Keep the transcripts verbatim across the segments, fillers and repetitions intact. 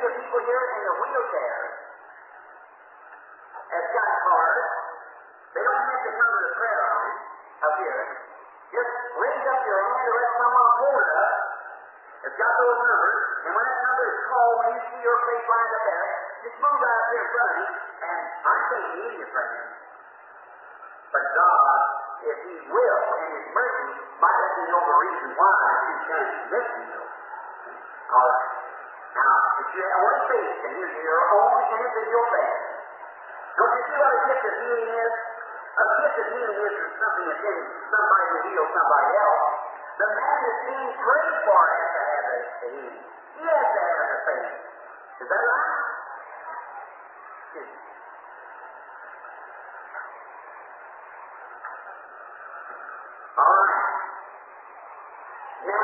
your people here in a wheelchair that's got cars. They don't have to come to the prayer line up here. Just raise up your hand and let someone hold it up. It's got those numbers, and when that number is called, when you see your face lined up there, just move out here in front of you, and I think you need your friend. But God, if He will, in His mercy, might let me know the reason why He can't let me know. All right. Now, if you have one faith, and you hear your own chance in your faith, don't you see what a gift of healing is? A gift of healing isn't something that's in somebody to heal somebody else. The man that's being prayed for has to have a faith. He has to have a faith. Is that right? All right. Now,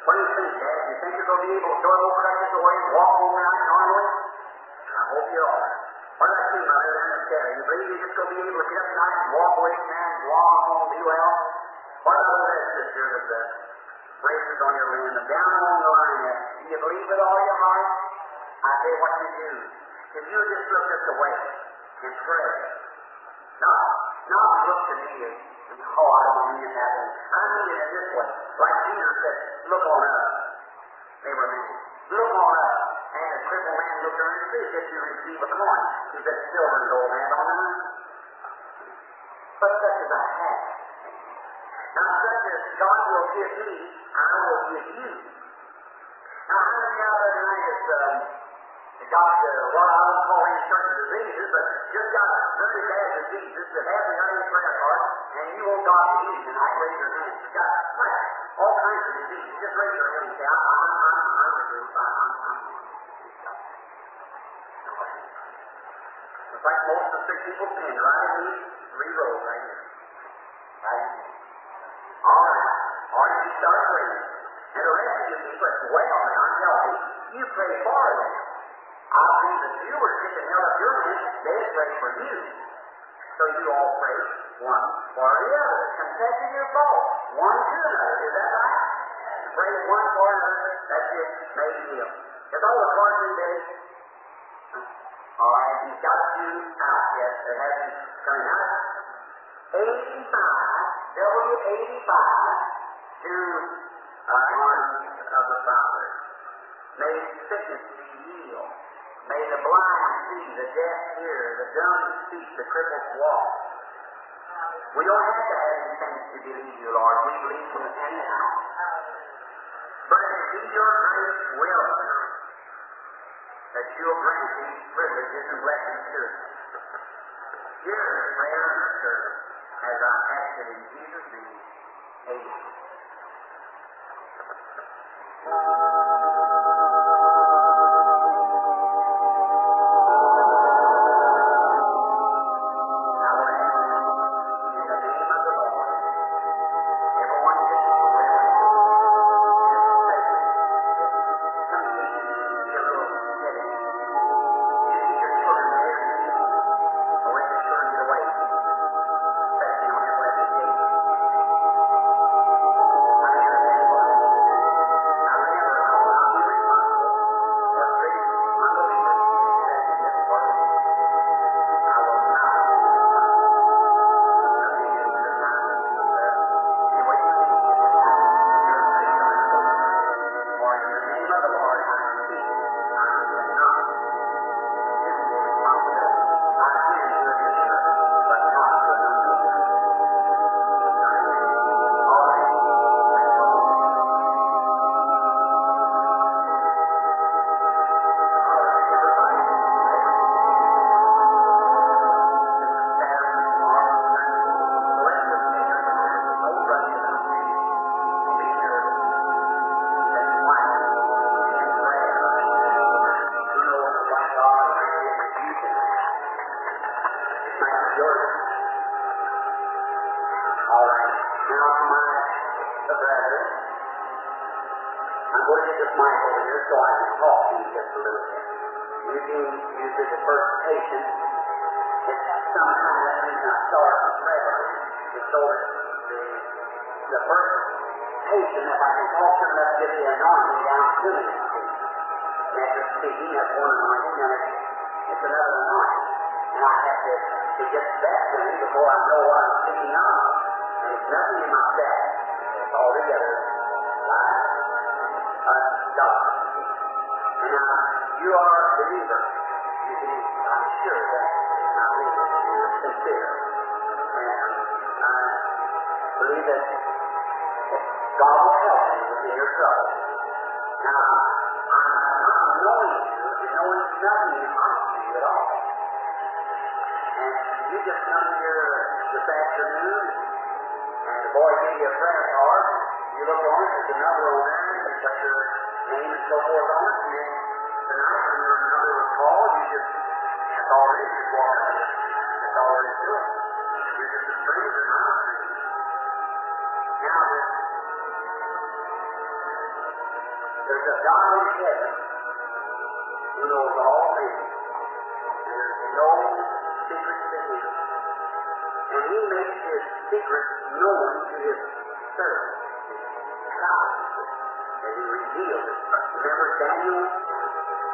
what do you think, Dad? Do you think you're going to be able to go over that this way and walk over that normally? I hope you are. What do I see, Mother? I understand. You believe you're just going to be able to get up tonight and walk away from that and walk home and be well? What about that, sister, with the braces on your limb and down along the line there? Do you believe with all your heart? I say what you do. If you just look this away and pray. Not, not look to me and, oh, I don't mean it that way. I mean it in this way. Like Jesus said, look on us. They were men. Look on us. And the crippled man looked around and said, if you receive a coin, he said, silver and gold man on us. But such as I have. Now such as God will give me, I will give you. Now, I don't know the other night it's um, got uh, what I don't call any certain diseases, but just got very bad diseases that haven't got any prayer cards, and you want God to heal you tonight. Raise your hand. Got right, all kinds of diseases. Just raise your hand and say, I'm, I'm, I'm, I'm, I'm, I'm, I'm. It's like most of the sick people stand right in these three rows right here. Right here. All right. All you can start praying. And the rest of you can put way on it. I'm healthy. You pray for them. I believe if you were sick and held up your hand, they pray for you. So you all pray one for the other. Confessing your fault one to another. Is that right? Pray one for another. That's it. They heal. It's all the hard thing, baby. All right. He's got you out yet. It hasn't come out. eighty-five, W eighty-five to arms of the Father. May sickness be healed. May the blind see, the deaf hear, the dumb speak, the crippled walk. We don't have to have anything to believe you, Lord. We believe you anyhow. But it is your grace will tonight that you'll grant these privileges and blessings to us. Hear the prayer of the service as I ask it in Jesus' name. Amen. The first expectation that by compulsion must give the anointing down to the ministry. That's just speaking of one anointing, and it's, it's another anointing. And I have to, to get that to me before I know what I'm speaking of. And it's nothing in myself. It's altogether by us doctrine. And now, you are a believer. You can, I'm sure that I believe that you are sincere. And I believe that God will help you in your trouble. Now, I'm not knowing you and knowing nothing about you at all. And you just come here this afternoon, and the boy gave you a prayer card. You look on it, there's a number on there, and you put your name and so forth on it. And then tonight, when your number was called, you just, that's all it is, you walk up there. That's all it is to it. You're just a stranger, not a stranger. Now, there's, there's a God in heaven who knows all things, and there's no secret to him. And he makes his secret known to his servants, his child, and he reveals it. Remember Daniel?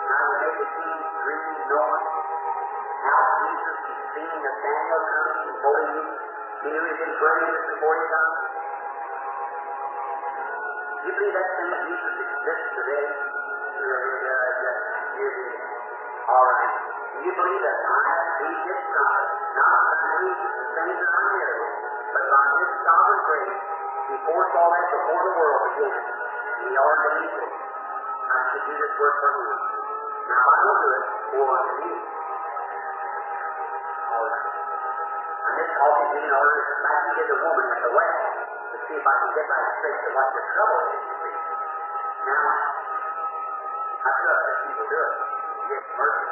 How he made the king's dream known. How Jesus is seeing that Daniel comes before him, hearing him praying before he comes. You believe that thing Jesus exists today? Uh, yeah, you do. All right. You believe that I see his God, not by any things that I'm here, but by his sovereign grace, he foresaw that before the world began. He ordained it. I should do this work for him. Now I will do it for you. All right. I'm just talking to you in order to back to the woman at the well. See if I can get back straight to what your trouble is. Now, I trust that you will do it. You get mercy.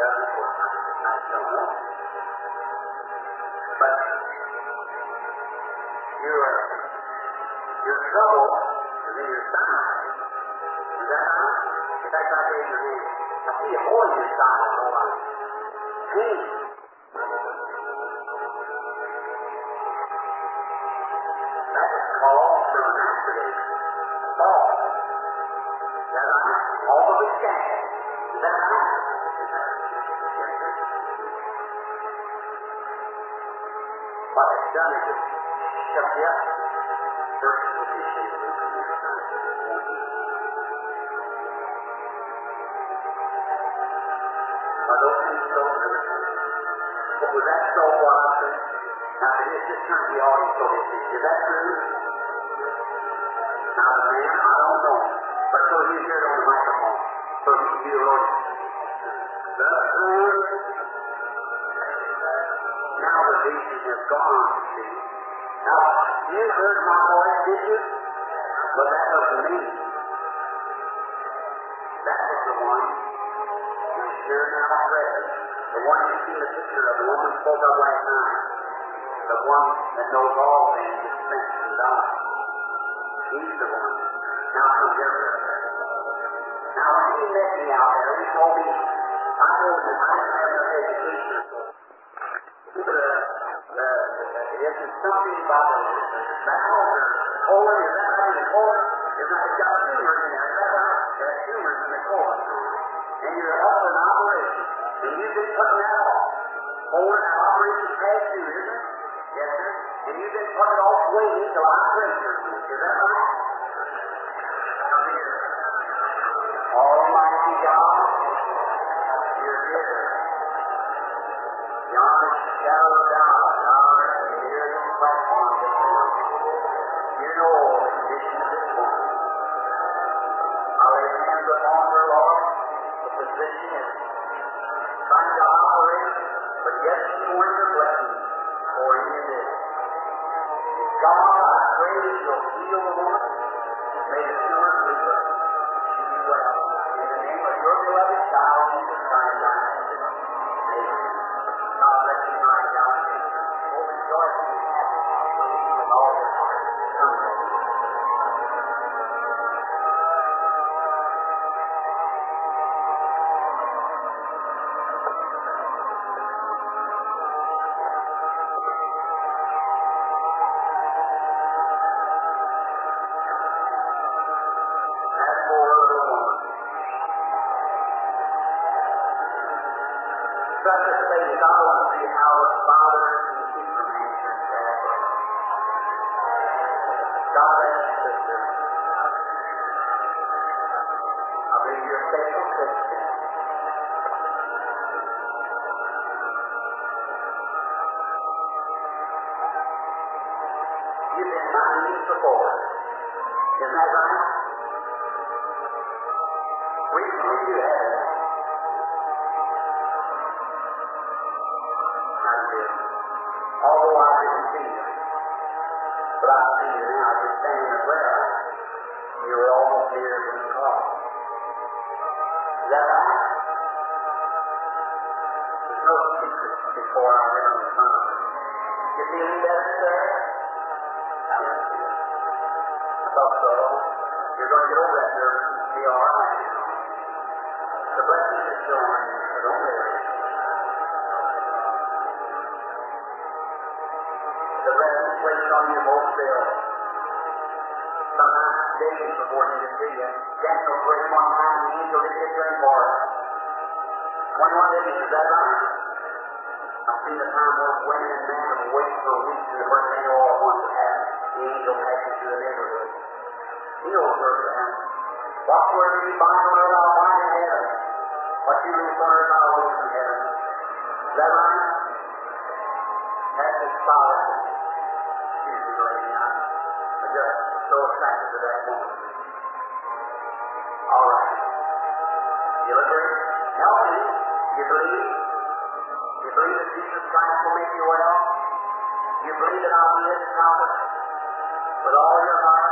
Yeah, of course, I don't know. But your, your trouble is in your side. Is that right? If that's not there in your hand, I see a hole in your side. Hold on. Pain. Done it, just shut me up. First, we'll be ashamed of you. Are those things so good? Well, was that so what I said? Now, it is just trying to be all you told me. Is that true? Now, the man, I don't know. But so you hear it on the microphone. So you hear it on the microphone. Now the vision is gone, you see. Now, you heard my voice, did you? But that wasn't me. That was the one who is here now present. The one you see in the picture of the woman who spoke of last night. The one that knows all things is sent from God. He's the one. Now come here. Now when he met me out there, he told me, I told him I didn't have enough education. The, the, uh, it is something about the battle or colon, is that right in the colon? It's like it's got tumors in there, is that right? There's tumors in the colon. And you're up for an operation. And you've been putting that off. Colon operation has to, isn't it? Yes, sir. And you've been putting off waiting until I pray for you. Is that right? Come here. Almighty God, you're here. John shadow of doubt, God, and here you fight on this one. You know the condition of this woman. I lay hands upon her, Lord. The physician is trying to operate, but yet she wants your blessing for any of this. God, I pray that you'll heal the woman. May the tumor leave her. She be well. In the name of your beloved child, Jesus Christ, I ask. Amen. God bless you, my God. Oh, rejoice and be happy with all your heart. Amen. brothers and sisters, I believe you're faithful Christians. You've been my niece before. Isn't that right? Recently you have. I did. Although I didn't see you. But I see you now. You're standing at prayer. You were almost here in the car. Is that right? There's no secret before our heavenly Father. You feeling better, sir? So, you're going to get over that nerve and be all right. The blessings are still on you, so don't worry. The blessings placed on you hold still. Sometimes days before you can see you. That's no break one time, you need to get your turn for it. One more day, is that right? I've seen the time those women and men have waited for weeks and the first thing all at once has happened. The angel passes through the neighborhood. He observes them. Watch where you find the Lord I'll find in heaven. What you lose on earth I'll lose in heaven. Is that right? That's as solid. Excuse me, lady. I'm just so attracted to that woman. All right. You look at it. Now, please. You believe? You believe that Jesus Christ will make you well? You believe that I'll be his prophet? With all your heart.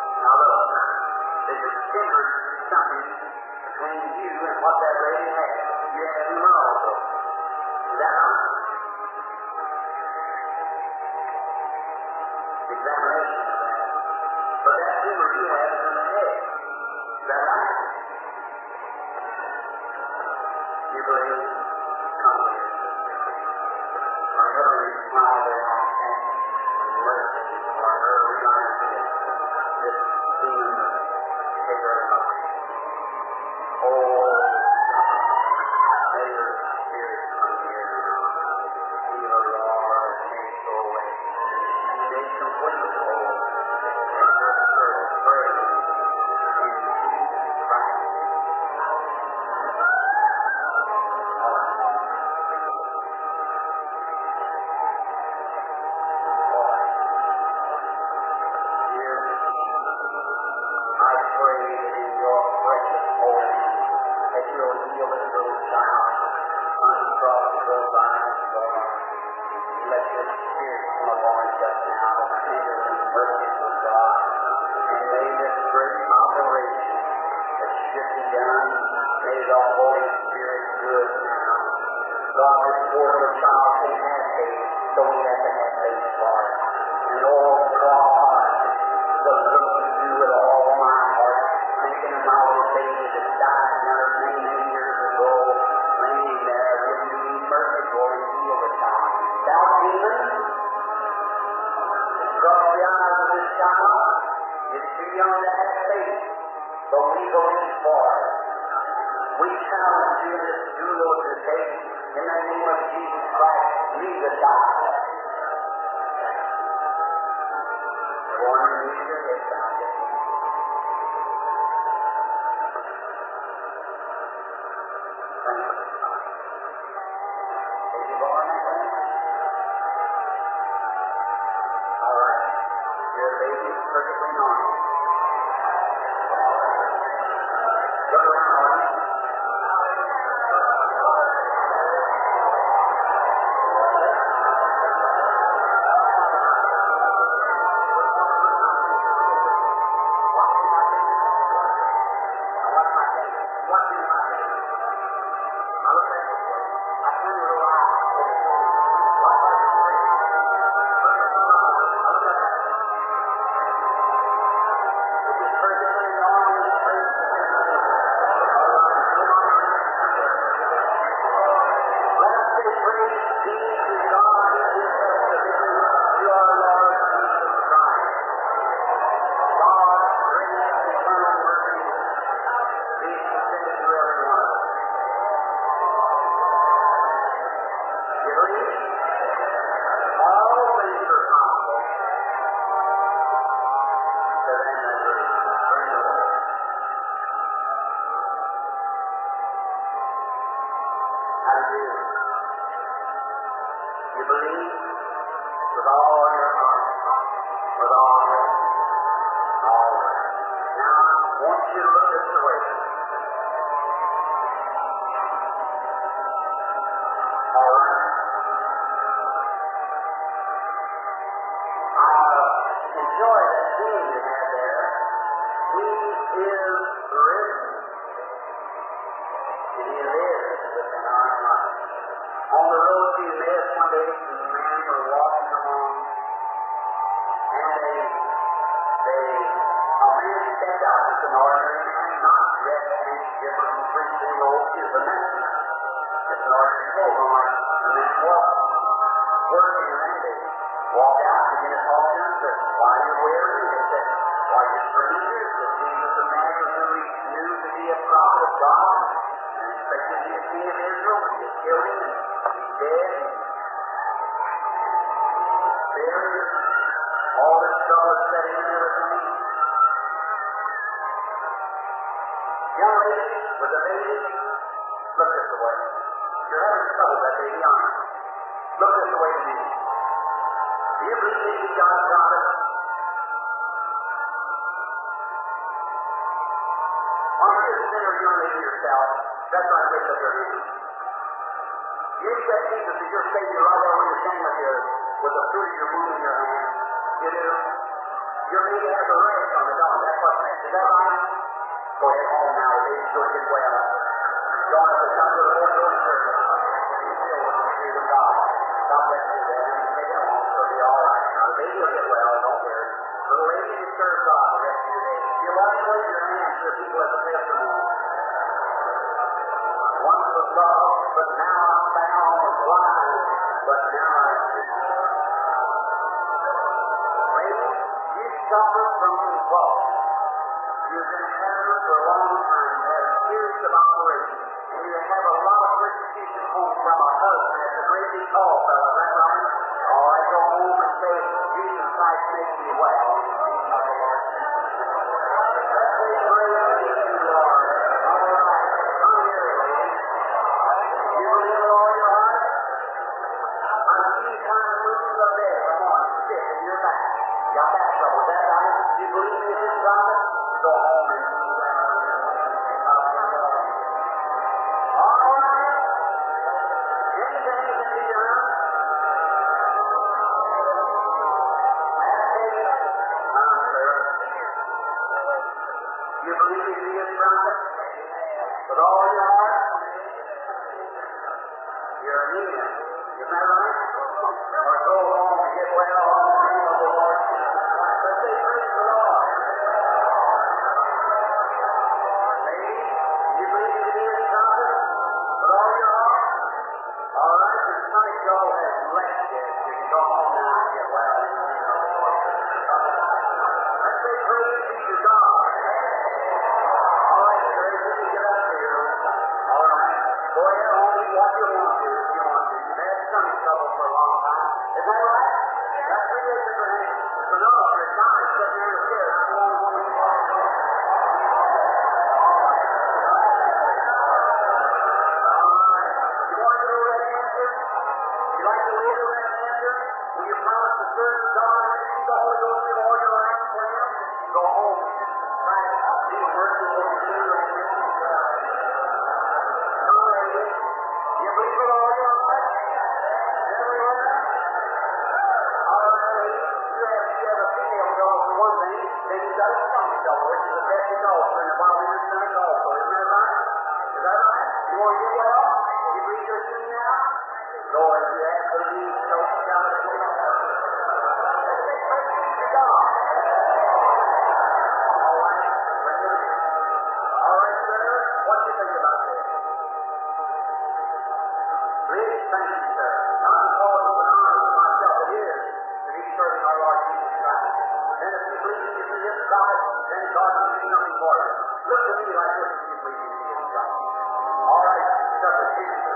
Now look, there's a difference something between you and what that lady had. You had to know also. Is that right? Examination of that. But that humor you have is in the head. Is that right? You believe? Amen. All right, stuff is here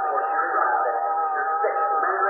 for sure. You're sick, man.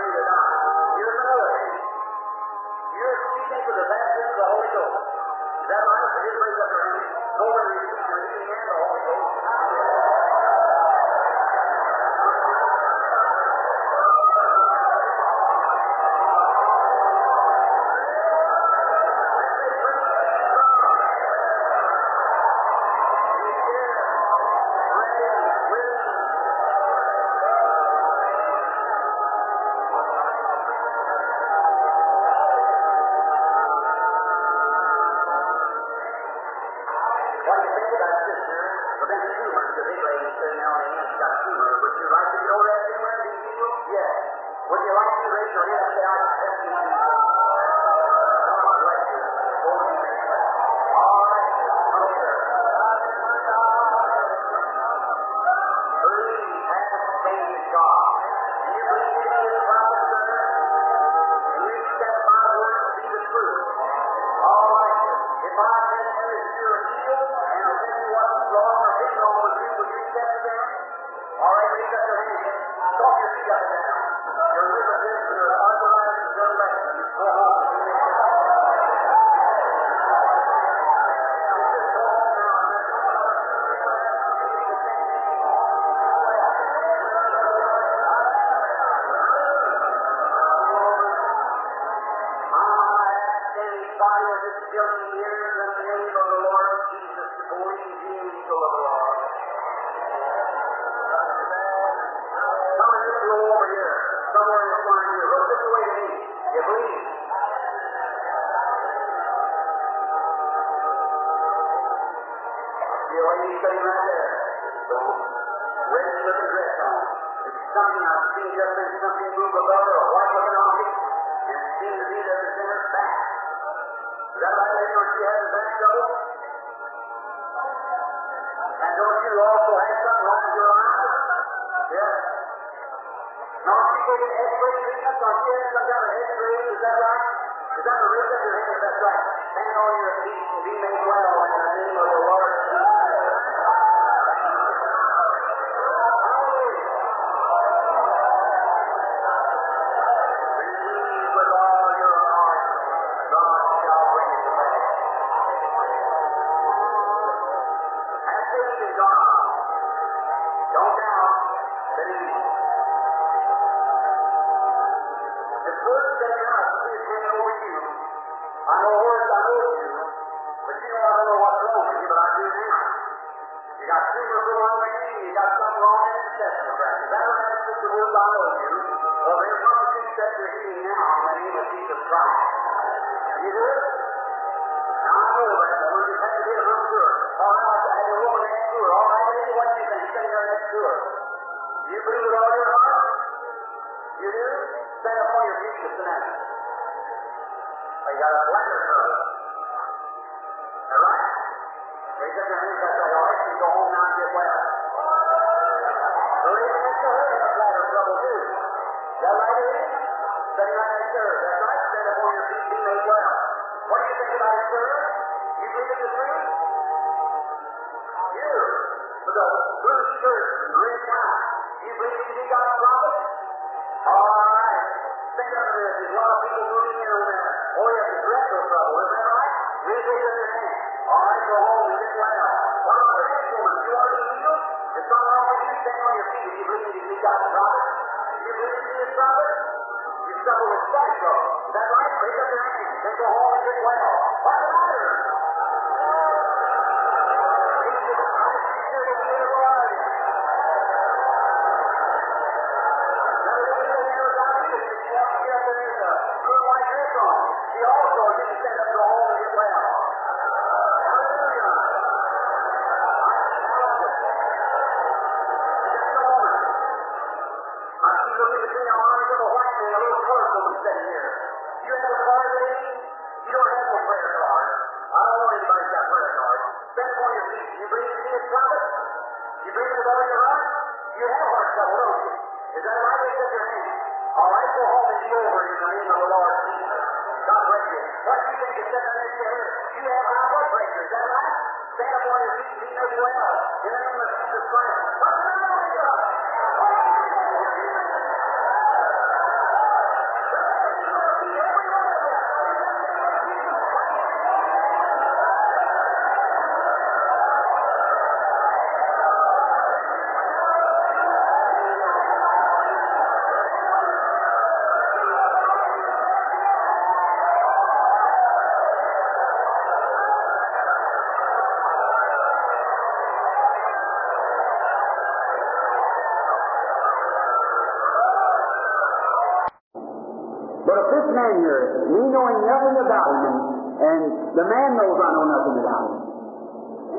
But if this man here, me knowing nothing about him, and, and the man knows I know nothing about him,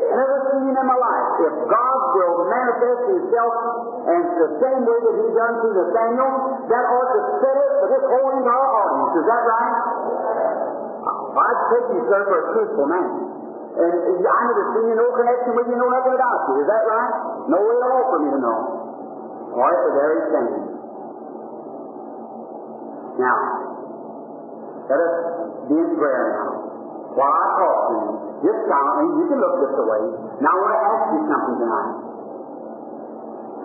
never seen him in my life, if God will manifest himself and the same way that he done through Nathaniel, that ought to set it for this whole entire audience. Is that right? I'd take you, sir, for a truthful man. And I never seen you, no connection with you, know nothing about you. Is that right? No way at all for me to know. Or it's the very same. Now, let us be in prayer now. While I talk to you, just silently, you can look this away. Now I want to ask you something tonight.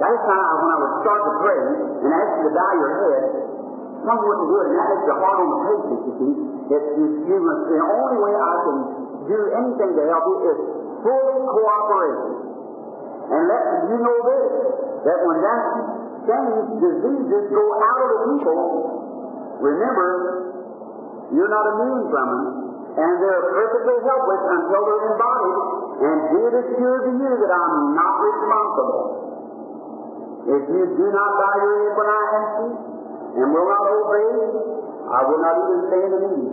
That's how I, when I would start to pray and ask you to bow your head, one wouldn't do it, and that is the heart on the patient, you see. It's, you, you must, the only way I can do anything to help you is full cooperation. And let you know this, that when that change, diseases go out of the people, remember, you're not immune from them, and they're perfectly helpless until they're embodied, and it is clear to you that I'm not responsible. If you do not bow your head when I ask you, and will not obey, I will not even stand in need.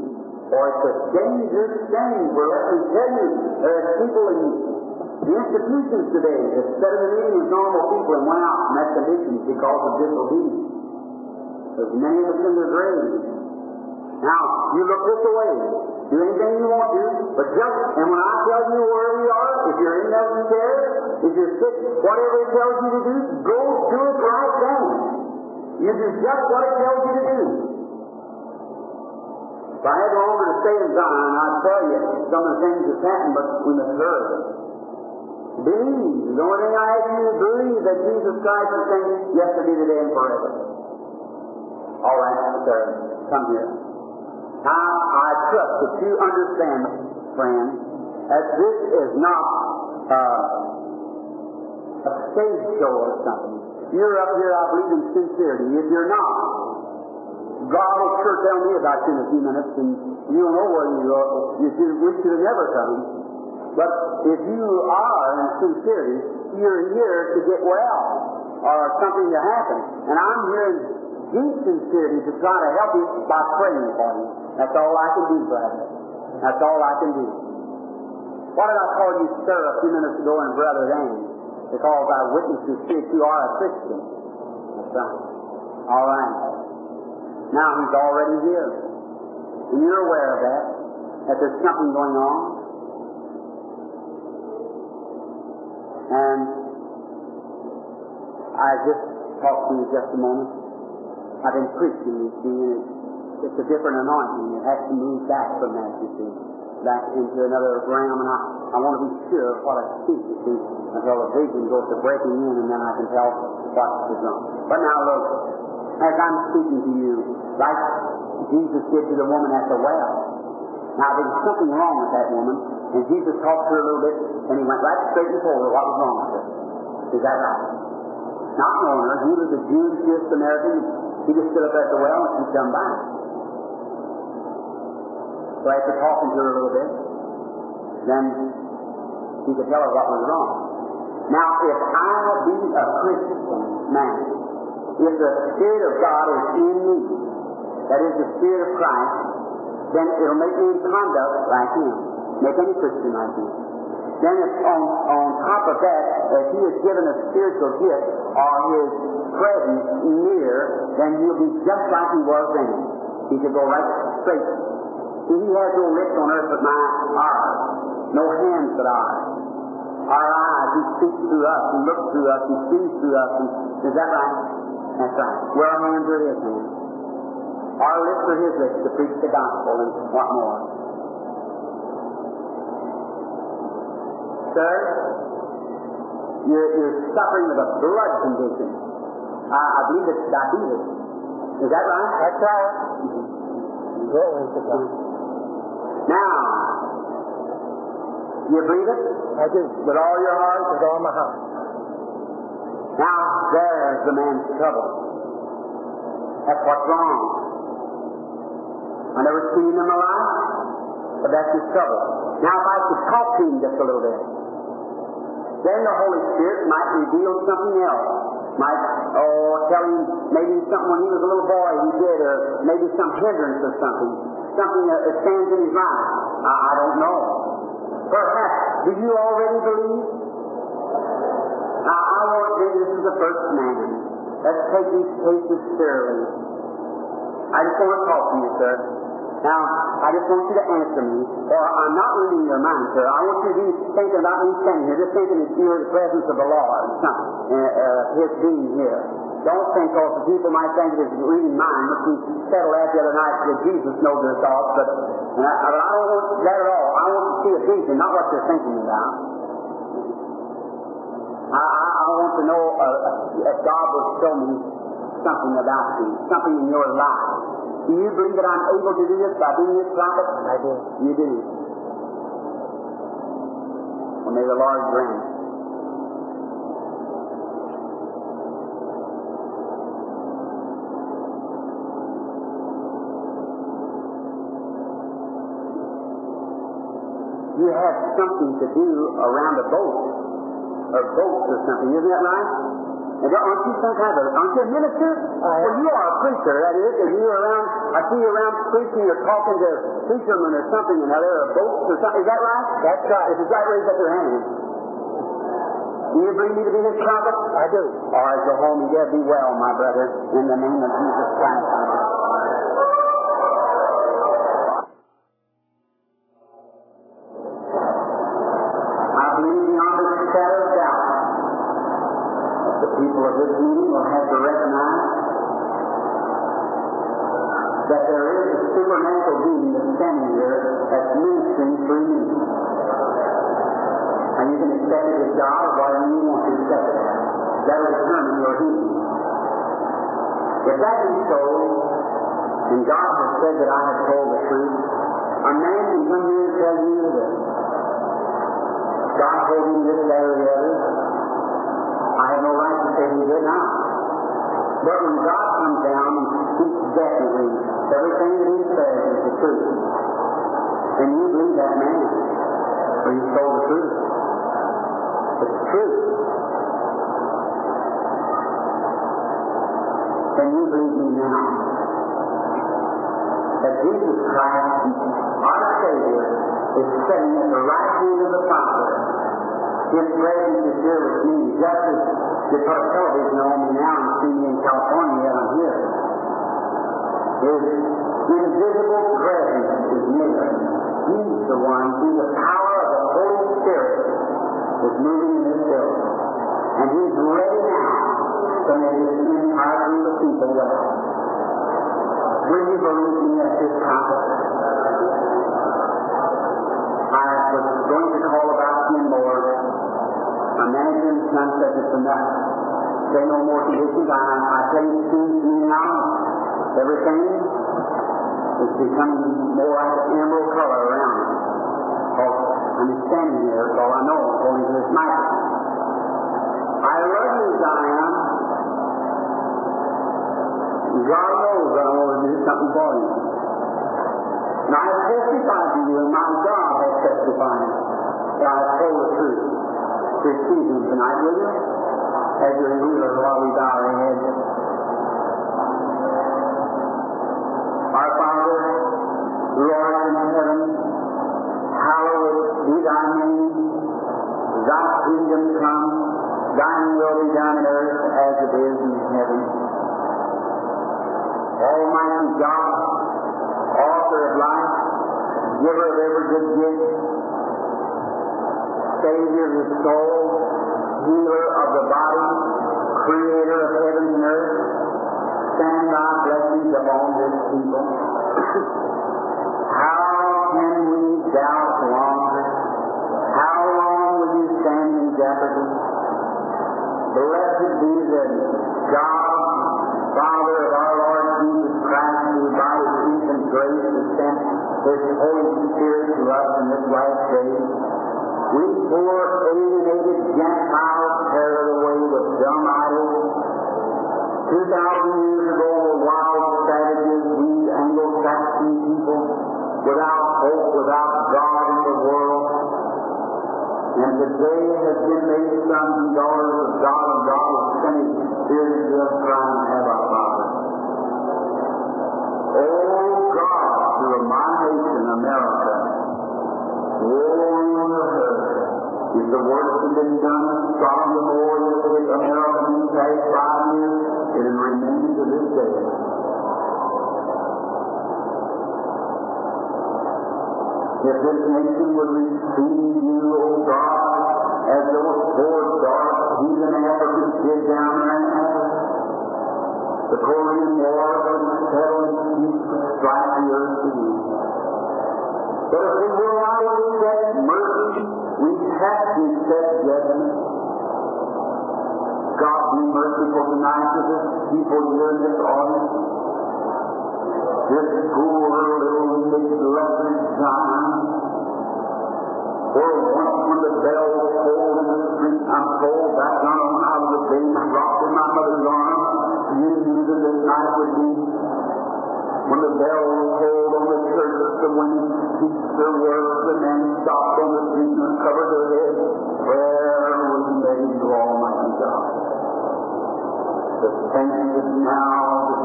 For it's a dangerous thing. For let me tell you, there's people in the institutions today that set in the meeting as normal people and went out in that condition because of disobedience. There's many of us in their graves. Now, you look this away. Do anything you want to, but just, and when I tell you where we are, if you're in that chair, if you're sick, whatever it tells you to do, go do it right then. You do just what it tells you to do. If I had longer to stay in Zion, I'd tell you some of the things that's happened, but we must serve. Believe. The only thing I ask you to believe that Jesus Christ is saying yesterday, today, and forever. All right, sir, come here. Now, I trust that you understand, friend, that this is not uh, a stage show or something. You're up here, I believe, in sincerity. If you're not, God will sure tell me about you in a few minutes, and you'll know where you are. You should, we should have never come. But if you are in sincerity, you're here to get well or something to happen. And I'm here in deep sincerity to try to help you by praying for you. That's all I can do, brother. That's all I can do. Why did I call you sir a few minutes ago and brother then? Because I witnessed and see that you are a Christian. That's right. All right. Now he's already here. And you're aware of that, that there's something going on. And I just talked to you just a moment. I've been preaching, you see, and it's, it's a different anointing. It has to move back from that, you see, back into another realm. And I, I want to be sure of what I speak, you see, until the vision goes to breaking in, and then I can tell what is wrong. But now look, as I'm speaking to you, like Jesus did to the woman at the well. Now there was something wrong with that woman, and Jesus talked to her a little bit, and he went right straight and told her what was wrong with her. Is that right? Not knowing her, he was a Jew, she was Samaritan. He just stood up at the well and she'd come by. So after talking to her a little bit, then he could tell her what was wrong. Now, if I be a Christian man, if the Spirit of God is in me, that is the Spirit of Christ, then it'll make me in conduct like him, make any Christian like him. Then if on, on top of that, if he is given a spiritual gift or his presence near, then he'll be just like he was then. He could go right straight. See, he has no lips on earth but my eyes, no hands but eyes. Our eyes, he speaks through us, he looks through us, he sees through us. He, is that right? That's right. Well, our hands are his hands. Our lips are his lips to preach the gospel and what more. Sir, you're, you're suffering with a blood condition. I, I believe it's diabetes. Is that right? That's right. Now, you breathe it? I do. With all your heart, with all my heart. Now, there's the man's trouble. That's what's wrong. I never seen him alive, but that's his trouble. Now, if I could talk to him just a little bit, then the Holy Spirit might reveal something else might, oh, tell him maybe something when he was a little boy he did, or maybe some hindrance or something, something that stands in his life. I, I don't know. Perhaps, do you already believe? Now, I want to this is the first commandment. Let's take these cases seriously. I just want to talk to you, sir. Now, I just want you to answer me, or I'm not reading your mind, sir. I want you to be thinking about me standing here, just thinking that you're in the presence of the Lord, son, and uh, His being here. Don't think, oh, the people might think it's reading mine, which we settled that the other night, that Jesus knows their thoughts, but, uh, but I don't want that at all. I want to see a vision, not what they're thinking about. I, I, I want to know uh, if God will show me something about you, something in your life. Do you believe that I'm able to do this by being this prophet? I do. You do. Well, may the Lord grant. You have something to do around a boat, or boats or something, isn't that right? And aren't you some kind of a, aren't you a minister? Uh, well, you are a preacher, that is, and you're around, I see you around preaching or talking to fishermen or something, and there are boats or something, is that right? That's right. If it's right, raise up your hand. Do you believe me to be his prophet? I do. All right, go home and get be well, my brother, in the name of Jesus Christ. I believe beyond the shadow of doubt. The people of this meeting will have to recognize that there is a supernatural being that's standing here that's ministering through me. And you can accept it as God, or you want to accept it. That will determine your healing. If that be so, and God has said that I have told the truth, a man can come here and tell you that God told him this, that, or the other. I have no right to say he did not. But when God comes down and speaks definitely, everything that he says is the truth. And you believe that man, for you told the truth. It's true. Then you believe me now that Jesus Christ, our Savior, is sitting at the right hand of the Father. His presence is here with me, just as you put a television on me now and see me in California, and I'm here. His invisible presence is near. He's the one who, the power of the Holy Spirit, is moving in this building. And he's ready now to make his empire through the people well. Will you believe me at this conference? I was going to call about him more. A manager's son said it's enough. Say no more conditions. I, I tell you, it seems to me now, everything is becoming more like an emerald color around me. Oh, I'm standing here, that's all I know, according to this microphone. I love you as I am. God knows I want to do something for you. And I have testified to you, and my God has testified that I have told the truth. Receive him tonight, will you? As your healer, while we bow our heads. Our Father, Lord in heaven, hallowed be thy name. Thy kingdom come, thine will be done on earth as it is in heaven. Almighty God, author of life, giver of every good gift, Savior of the soul, healer of the body, creator of heaven and earth, send thy blessings upon this people. How can we doubt longer? How long will you stand in jeopardy? Blessed be the God, Father of our Lord Jesus Christ, who by his peace and grace has sent his Holy Spirit to us in this last day. We poor, alienated Gentiles carried away with dumb idols. Two thousand years ago, wild savages, we Anglo-Saxon people, without hope, without God in the world. And the day has been made sons and daughters of God, and God has finished His dear Son, our Father. Oh God, through my nation, America, warrior of her, if the work has been done in strong memorial with America these past five years, it has remained to this day. If this nation would receive you, O oh God, as those poor dark heathen Africans did down in Africa, the Korean War would settle in peace and strike the earth to you. But if we will not accept mercy, we have to accept judgment. God be merciful tonight to this people here in this audience. This poor little neglected Zion, for once when the bell tolled in the street, I'm told that not when I was a baby, dropped in my mother's arms, you knew that this night would be. When the bell tolled on the church, the women speak their words, the men stopped on the street and covered their heads. Prayer was made to Almighty God. The saints is now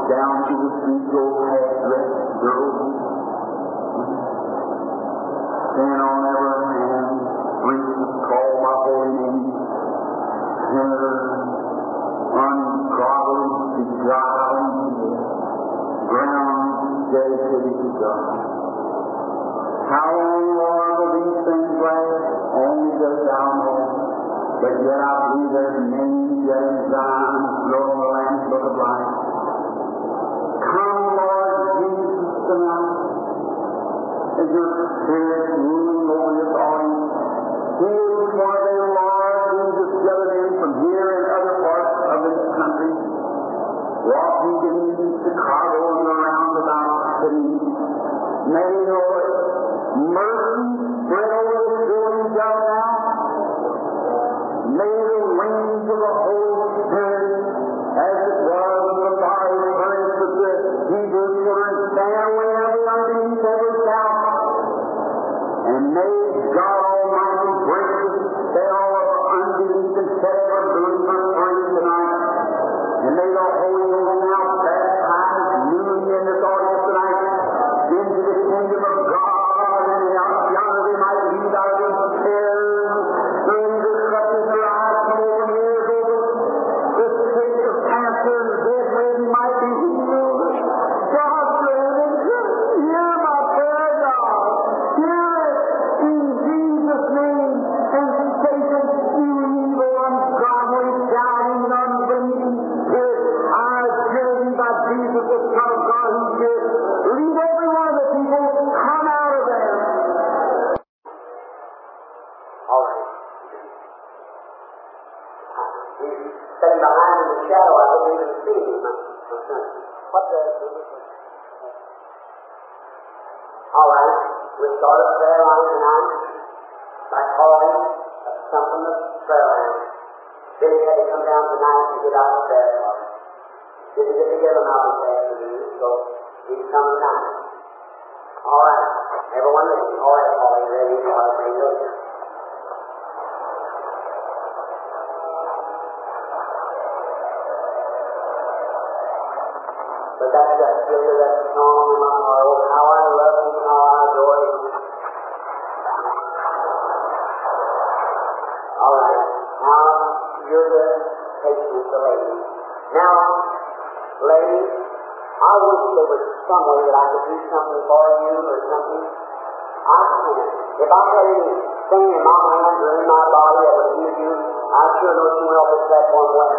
down to the street, go past dressed girls, stand on every hand, reasons, call my holy name, sinner, ungodly, beguiled, ground dedicated to God. How long are these things last? Only dost thou know. But yet I believe there's names yet in Zion, Lord, the Lamb's Book of Life. Come, Lord Jesus, tonight, as your Spirit ruling over this audience. Heal each one of their lives, and just gather them from here and other parts of this country, walking in Chicago and around the mountain city. May, Lord, mercy spread over this building down now. May the wings of the Holy Spirit, as it was in the fiery furnace of the Hebrew children, stand away every unbelief, every doubt, and may God Almighty break the spell of unbelief and set every believer free tonight. And may the Holy Ghost now baptize newly in this audience tonight into the kingdom of God, and out yonder they might lead out of their chairs, through the crutches, their eyes come open, ears open, the sick of cancer and dead men might be healed. God, friend, hear my prayer, God. Hear it in Jesus' name, and Satan, you evil, ungodly, doubting, unbelieving spirit, I journey by Jesus, the Son of God, who did lead every one of the people, come out of them. All right. He's sitting behind in the shadow. I don't even see him. What the? All right. We started prayer line tonight by calling some from the prayer line. Billy had to come down tonight and get out of prayer line. Didn't get together now this afternoon, so he's coming down. All right. Everyone listen. All right, Paul, you ready to start praying, don't you? But that's that scripture, that's the song in my heart. Oh, how I love you, how I adore you. All right. Now, you're the patience, the lady. Now, ladies, I wish there was some way that I could do something for you or something. I can't. If I had anything in my mind or in my body that would use you, I sure know you help us that one way.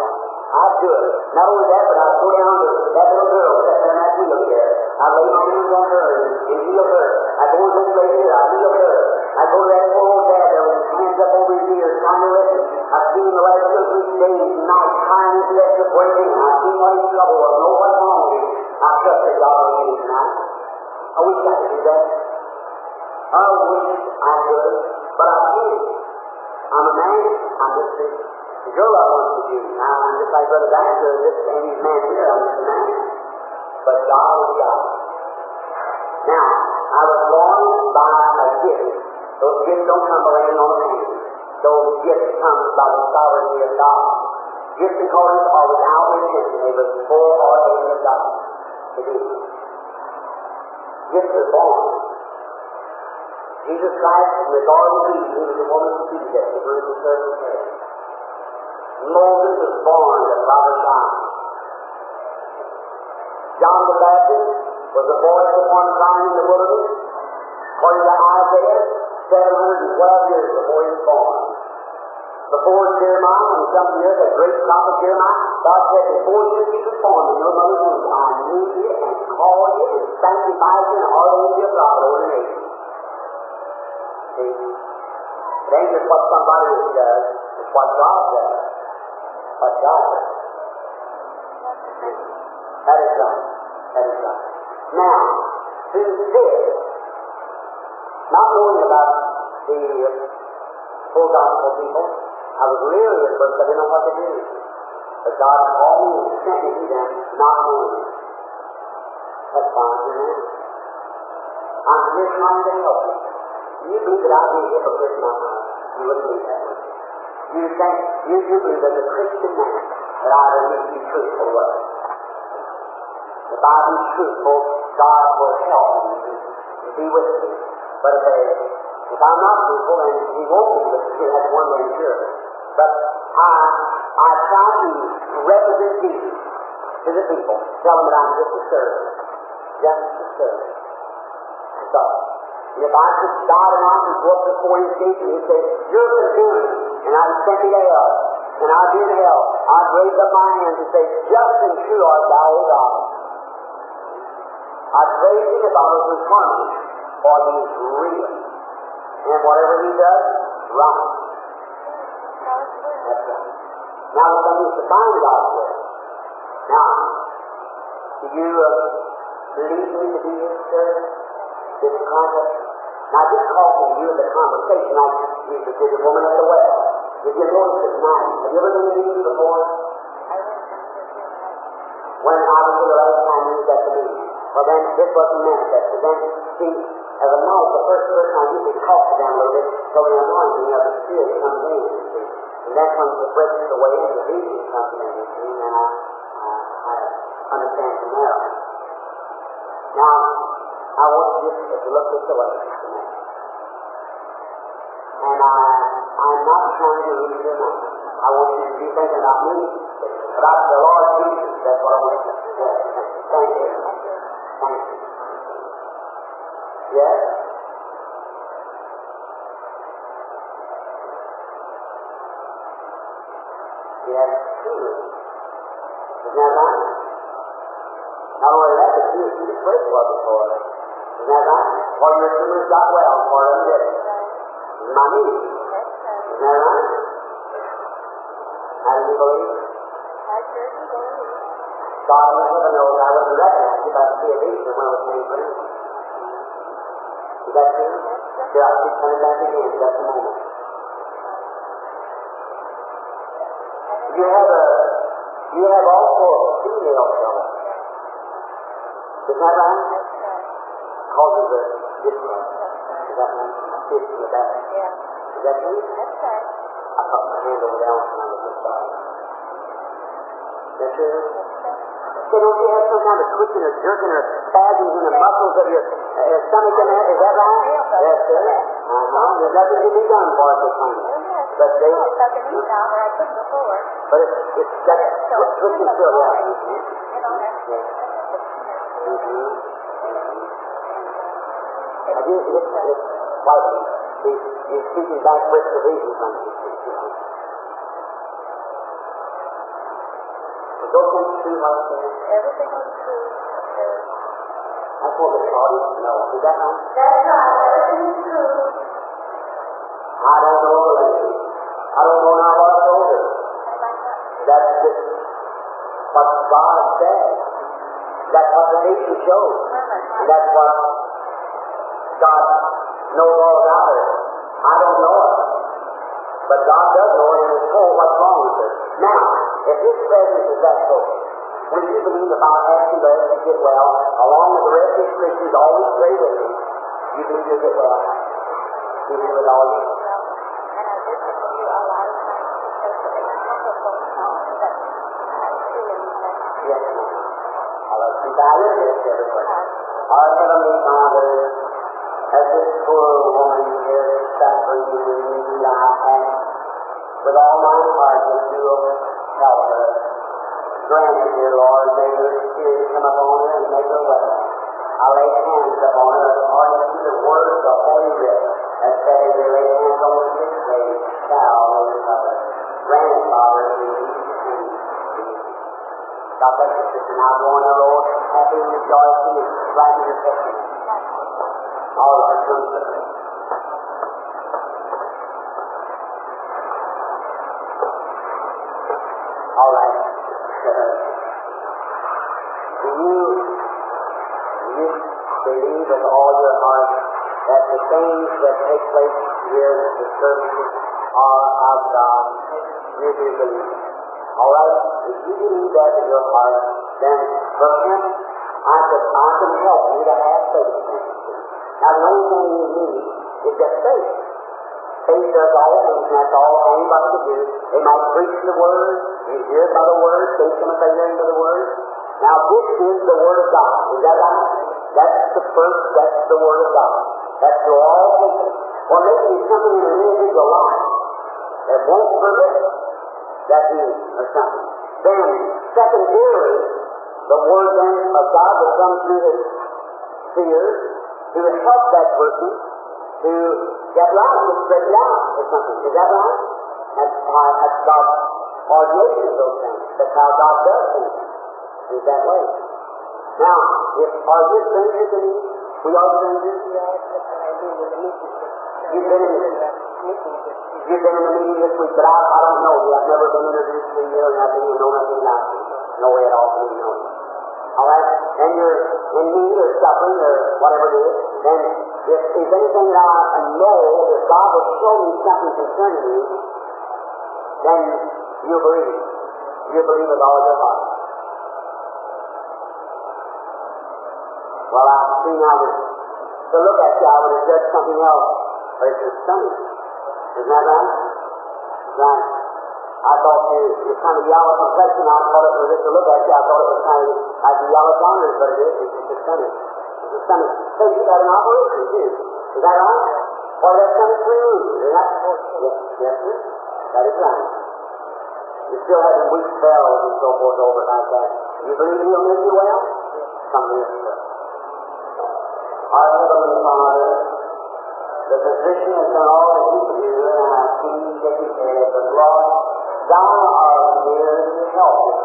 I'd do it. Not only that, but I'd go down to that little girl sat in that wheelchair. I'd lay my hands on her and heal her. I'd go to this lady here, I'd heal her. I'd go to that poor old dad there with his hands up over his ears, trying to listen. I've seen the last two or three days and nights trying to get to break in. I've seen what his trouble was. No one's wrong with him. I trust that God will do it tonight. I wish I could do that. I wish I could, but I can't. I'm a man. I'm just sick. Your love wants to do. Now, I'm just like Brother Baxter, this same man here, I'm just a man. But God is God. Now, I was born by a gift. Those gifts don't come by laying on a man. those gifts come by the sovereignty of God. Gift components are without restriction. They were foreordained of God to do. Gifts are born. Jesus Christ was born to be with the woman's feet at the root of the serpent's head. Moses was born at Father John. John the Baptist was a boy at one time in the wilderness. According to Isaiah, seven hundred twelve years before he was born. Before Jeremiah, when he comes here, that great prophet Jeremiah, God said, before you were born in your mother's womb, I knew you and called you and sanctified you and ordained you a prophet over the nation. See, it ain't just what somebody else does, it's what God does. What God does. That is God. That is God. Now, through this, not knowing about the full gospel people, I was leery at first, I didn't know what to do. But God called me and sent me to them, not knowing. That's fine, you know. I'm here trying to help you. You believe that I'd be a hypocrite in my mind. You wouldn't believe that. You think, you do believe as a Christian man that I would need to be truthful with. If I be truthful, God will help me to be with me. But if, I, if I'm not truthful, then He won't be with me. That's one way sure. But I, I try to represent Jesus to the people, tell them that I'm just a servant. Just a servant. So, and if I could die and I could go up before His gate and He said, you're going to do it, and I would send me to hell, and I'd be in hell, I'd raise up my hands and say, just and true art thou, O God. I'd praise Him if I was his harmony, for He is real. And whatever He does, right. That's right. Now there's something to find out there. Now, do you uh, believe me to be His servant? This concept? Now, just call from you in the conversation like Jesus did the woman at the well. Did you notice this night? Have you ever been to meetings before? When I was in the last time you was at the meeting. Well, then this wasn't manifest. But then, see, as a note, the first person I usually talk to them a little bit, so the anointing of the Spirit comes in, you see. And that comes to break the way and the reason comes in, you see. And I, I, I understand from there. Now, I want you to look this away from me. And I, I'm not trying to read your mind. I want you to be thinking about me, about the Lord Jesus. That's what I want you to say. Thank you. Thank you. Yes? Yes, truly. Isn't that right? Not only that, but you see the first one before. Isn't that right? Well, your tumors got well for a minute. Isn't that right? Isn't that right? How do you believe? I certainly believe. God in heaven knows I wouldn't recognize you by the sea of Egypt when I was made for him. Is that true? Here, I'll keep coming back again in just a moment. You have a, you have also a female fellow. Isn't that right? Causes a difference. Is that right? Kids in the back. Is that true? That's right. I put my hand over there and I was just sorry. Is that true? So don't you have some kind of twitching or jerking or spasms in the muscles of your uh, stomach in there? Is that right? Yes, sir. Uh-huh. There's nothing to be done for it this time. But they... But it's... It's that twitching still right. Mm-hmm. I do, it's, it's quite, he's, he's speaking back with the reason from you. Is those things true, what I'm saying? Everything was true. I told the audience to know. Is that right? That's right. Everything is true. I don't know the lady. I don't know now what I told her. That's just what God said. That's what the nation shows. And that's what God knows all about it. I don't know it. But God does know it and is told what's wrong with it. Now, if His presence is that close, when you believe about asking others to get well, along with the rest of the Christians always pray with you, you believe you'll get well. You believe it all you. And I did believe valid is everybody. Our Heavenly Father, as this poor woman here suffering in the need I have, with all my heart that you will help her. Grant it, dear Lord, may your spirit come upon her and make her well. I lay hands upon her according to the word of the Holy Writ, and said, as they lay hands on the sick lady, shall they recover. Grant it, Father, in Jesus' name. God bless you, sister. Now go in the Lord, happy and rejoicing and glad in your faith. All of us come to the faith. All right. Do you, you believe with all your heart that the things that take place here in the services are of God? You do believe it. All right? If you believe that in your heart, then for him, I can, I can help you to have faith. Now, the only thing you need is that faith. Faith does all things, and that's all anybody can do. They might preach the Word, they hear it by the Word, faith comes by hearing by the Word. Now, this is the Word of God. Is that right? That's the first, that's the Word of God. That's through all things. Or maybe it's something in an individual life that won't permit that need or something. Then, secondarily, the Word then of God will come through his fear to help that person to get right, to straighten out or something. Is that right? That's why that's God's ordination of those things. That's how God does things. Is that way? Now, if are you strangers to me? We are strangers? You've been in the You've been in the meeting this week, but I, I don't know you. I've never been introduced to you or nothing. You know nothing about you. No way at all to you know you. All right? And you're in need or suffering or whatever it is, then if there's anything that I know, if God will show me something concerning you, then you believe. You believe with all of your heart. Well, I seen I was to look at you, I would have judged something else, but it's your stomach. Isn't that right? Right. I thought you were kind of yellow complexion. I thought it was just to look at you. I thought it was kind of like the yellow donors, but it is. It's just your stomach. It's your stomach. So you got an operation too. Is that right? Or that stomach removed? Is that right? Yes, yes, sir. That is right. You're still having weak bells and so forth over like that. You believe you'll make you well? Something is good. Our Heavenly Father, the physician has done all that he can do, and I see that he cares, but Lord, thou art near to help us.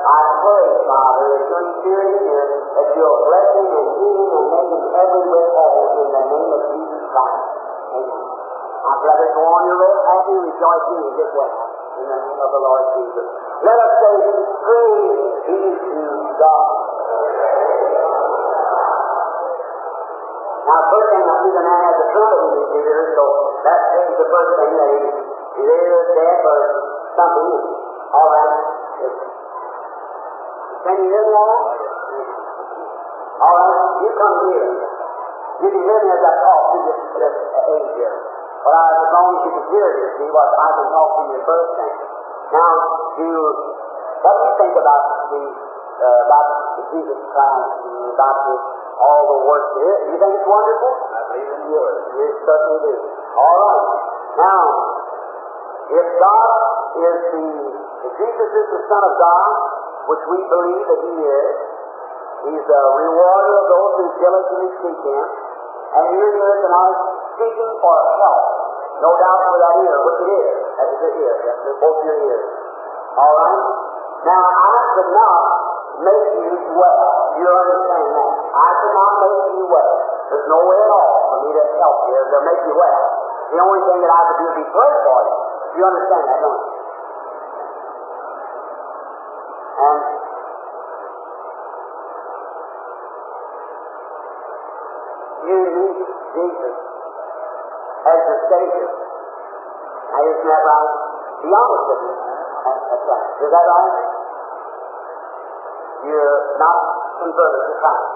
I pray, Father, that your spirit is here, that your blessing and healing and making every way whole in the name of Jesus Christ. Amen. My brother, go on your road, happy, rejoicing, and get well in the name of the Lord Jesus. Let us say, praise be to God. Now, first thing I see the man has a trumpet in his ear, so that is the first thing that he is either deaf or something. All right. Can you hear me all right? All right. You come here. You can hear me as I talk to this age here. But I, as long as you can hear this, see what I can talk to you the first thing. Now, do you, what do you think about the uh, about Jesus Christ and about this? All the work there. You think it's wonderful? I believe in the Word. You certainly do. All right. Now, if God is the, if Jesus is the Son of God, which we believe that He is, He's the rewarder of those who diligently seek Him, and here He is and I seeking for help. No doubt for that ear, which it is. That is your ear. That's both your ears. All right? Now, I could not make you well. You understand that? I could not make you well. There's no way at all for me to help you or make you well. The only thing that I could do is be prayed for you. You understand that, don't you? And you need Jesus as your Savior. Now, isn't that right? Be honest with me. That's right. Is that right? You're not converted to Christ.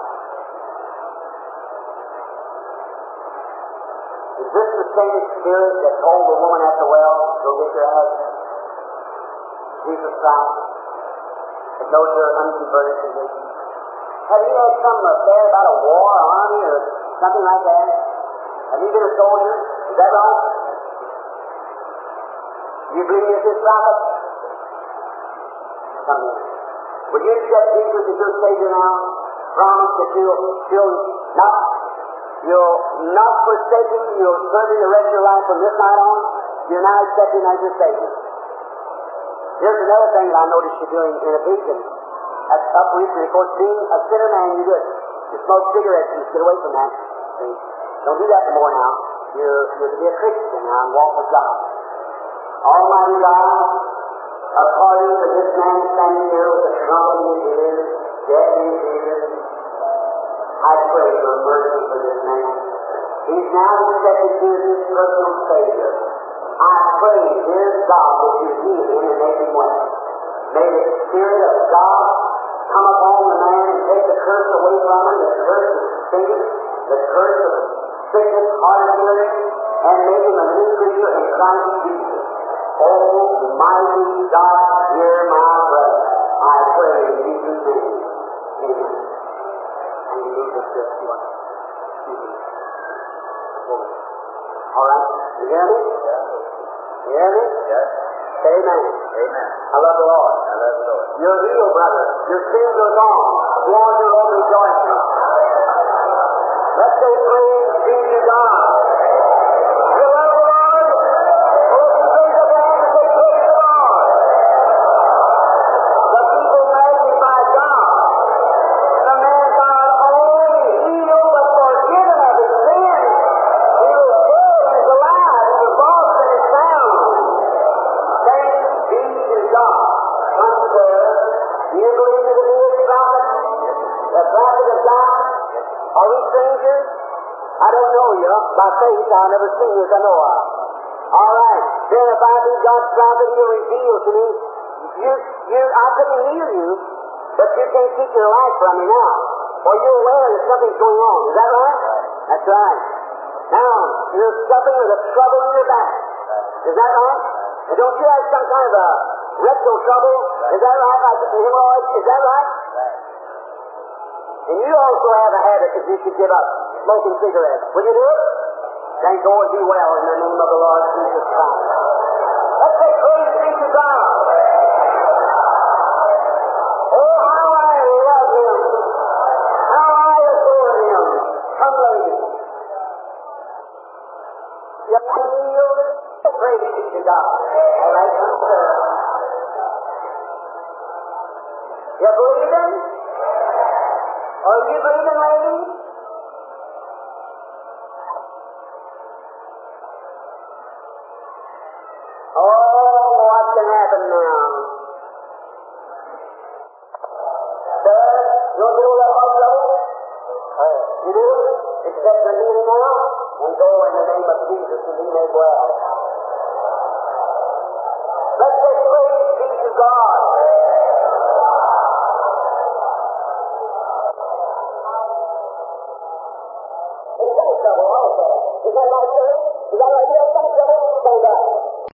Is this the same spirit that told the woman at the well, go get your husband? Jesus Christ, that knows you're unconverted to him. Have you had some affair about a war or army or something like that? Have you been a soldier? Is that right? You believe you're this prophet? Something. Would you accept Jesus as your Savior now? Promise that you'll, you'll not you'll not forsake him, you'll serve him the rest of your life from this night on? You're now accepting him as your Savior. Here's another thing that I noticed you're doing in Ephesians. That's up recently. Of course, being a sinner man, you do it. You smoke cigarettes, you get away from that. See? Don't do that anymore now. You're, you're to be a Christian now and walk with God. Almighty God, according to this man standing here with a trumpet in his ear, dead in his ear, I pray for mercy for this man. He's now accepted you as his personal Savior. I pray, dear God, that you heal him and make him well. May the Spirit of God come upon the man and take the curse away from him, the curse of Satan, the curse of sickness, heart and healing, and make him a new creature in Christ Jesus. Oh, mighty God, hear my prayer. I pray in Jesus' name. Amen. And you need this just one. All right. You hear me? Yes. You hear me? Yes. Amen. Amen. I love the Lord. I love the Lord. You're real, brother. Your sins are gone. Lord, your Lord rejoices. Let's say praise be to God. By faith, I'll never see you as I know of. All right. Then if I be God's prophet, he'll reveal to me. You, you, I couldn't hear you, but you can't keep your life from me now. Or you're aware that something's going on. Is that right? That's right. Now, you're suffering with a trouble in your back. Is that right? And don't you have some kind of a rectal trouble? Is that right? Like hemorrhoids? Is that right? And you also have a habit that you should give up smoking cigarettes. Will you do it? Then go and be well in the name of the Lord Jesus Christ. Let's say praise be to God. Oh, how I love him. How I adore him. Come, ladies. You have to yield it. Praise be to God. All right, come sir. You believe him? Or you believe him, ladies?